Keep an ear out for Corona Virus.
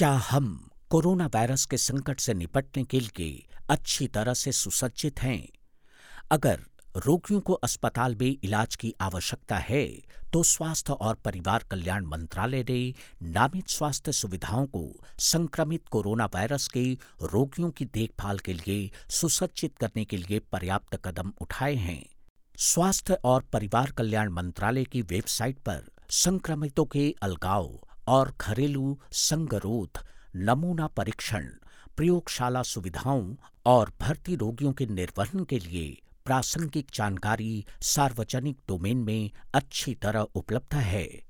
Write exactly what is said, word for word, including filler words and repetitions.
क्या हम corona virus के संकट से निपटने के लिए अच्छी तरह से सुसज्जित हैं? अगर रोगियों को अस्पताल में इलाज की आवश्यकता है तो स्वास्थ्य और परिवार कल्याण मंत्रालय ने नामित स्वास्थ्य सुविधाओं को संक्रमित कोरोना वायरस के रोगियों की देखभाल के लिए सुसज्जित करने के लिए पर्याप्त कदम उठाए हैं। स्वास्थ्य और परिवार कल्याण मंत्रालय की वेबसाइट पर संक्रमितों के अलगाव और घरेलू संगरोध, नमूना परीक्षण, प्रयोगशाला सुविधाओं और भर्ती रोगियों के निर्वहन के लिए प्रासंगिक जानकारी सार्वजनिक डोमेन में अच्छी तरह उपलब्ध है।